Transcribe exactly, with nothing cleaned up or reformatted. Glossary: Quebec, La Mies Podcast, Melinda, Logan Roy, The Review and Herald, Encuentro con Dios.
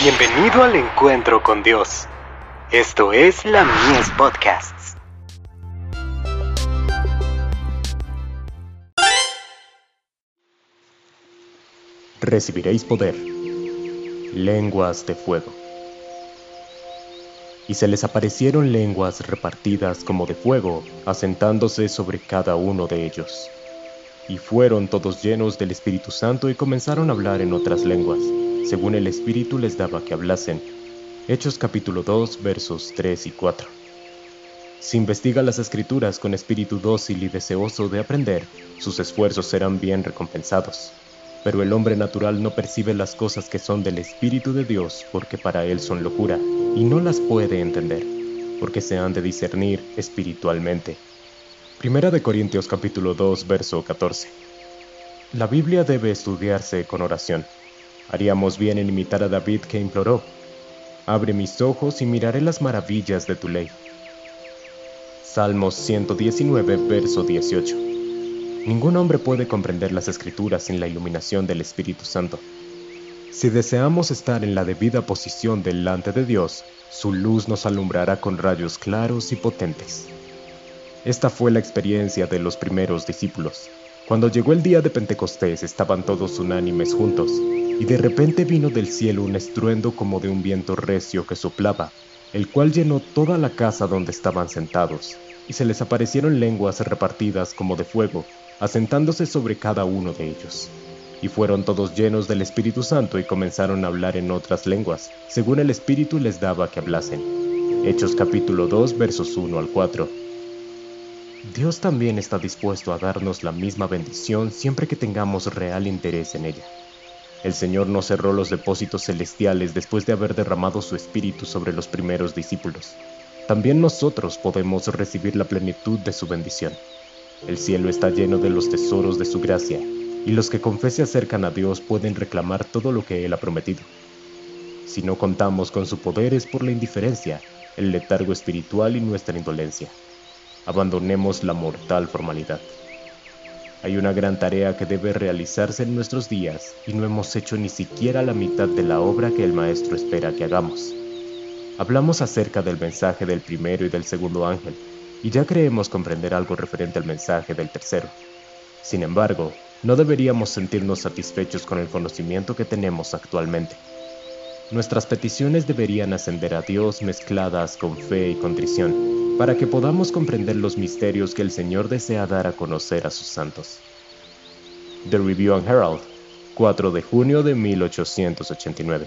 Bienvenido al Encuentro con Dios. Esto es La Mies Podcast. Recibiréis poder, lenguas de fuego. Y se les aparecieron lenguas repartidas como de fuego, asentándose sobre cada uno de ellos. Y fueron todos llenos del Espíritu Santo y comenzaron a hablar en otras lenguas, según el Espíritu les daba que hablasen. Hechos capítulo dos, versos tres y cuatro. Si investiga las Escrituras con espíritu dócil y deseoso de aprender, sus esfuerzos serán bien recompensados. Pero el hombre natural no percibe las cosas que son del Espíritu de Dios, porque para él son locura, y no las puede entender, porque se han de discernir espiritualmente. Primera de Corintios capítulo dos, verso catorce. La Biblia debe estudiarse con oración. Haríamos bien en imitar a David, que imploró: abre mis ojos y miraré las maravillas de tu ley. Salmos ciento diecinueve, verso dieciocho. Ningún hombre puede comprender las Escrituras sin la iluminación del Espíritu Santo. Si deseamos estar en la debida posición delante de Dios, su luz nos alumbrará con rayos claros y potentes. Esta fue la experiencia de los primeros discípulos. Cuando llegó el día de Pentecostés, estaban todos unánimes juntos, y de repente vino del cielo un estruendo como de un viento recio que soplaba, el cual llenó toda la casa donde estaban sentados, y se les aparecieron lenguas repartidas como de fuego, asentándose sobre cada uno de ellos. Y fueron todos llenos del Espíritu Santo y comenzaron a hablar en otras lenguas, según el Espíritu les daba que hablasen. Hechos capítulo dos, versos uno al cuatro. Dios también está dispuesto a darnos la misma bendición siempre que tengamos real interés en ella. El Señor no cerró los depósitos celestiales después de haber derramado su Espíritu sobre los primeros discípulos. También nosotros podemos recibir la plenitud de su bendición. El cielo está lleno de los tesoros de su gracia, y los que con fe se acercan a Dios pueden reclamar todo lo que Él ha prometido. Si no contamos con su poder es por la indiferencia, el letargo espiritual y nuestra indolencia. Abandonemos la mortal formalidad. Hay una gran tarea que debe realizarse en nuestros días y no hemos hecho ni siquiera la mitad de la obra que el Maestro espera que hagamos. Hablamos acerca del mensaje del primero y del segundo ángel, y ya creemos comprender algo referente al mensaje del tercero. Sin embargo, no deberíamos sentirnos satisfechos con el conocimiento que tenemos actualmente. Nuestras peticiones deberían ascender a Dios mezcladas con fe y contrición, para que podamos comprender los misterios que el Señor desea dar a conocer a sus santos. The Review and Herald, cuatro de junio de mil ochocientos ochenta y nueve.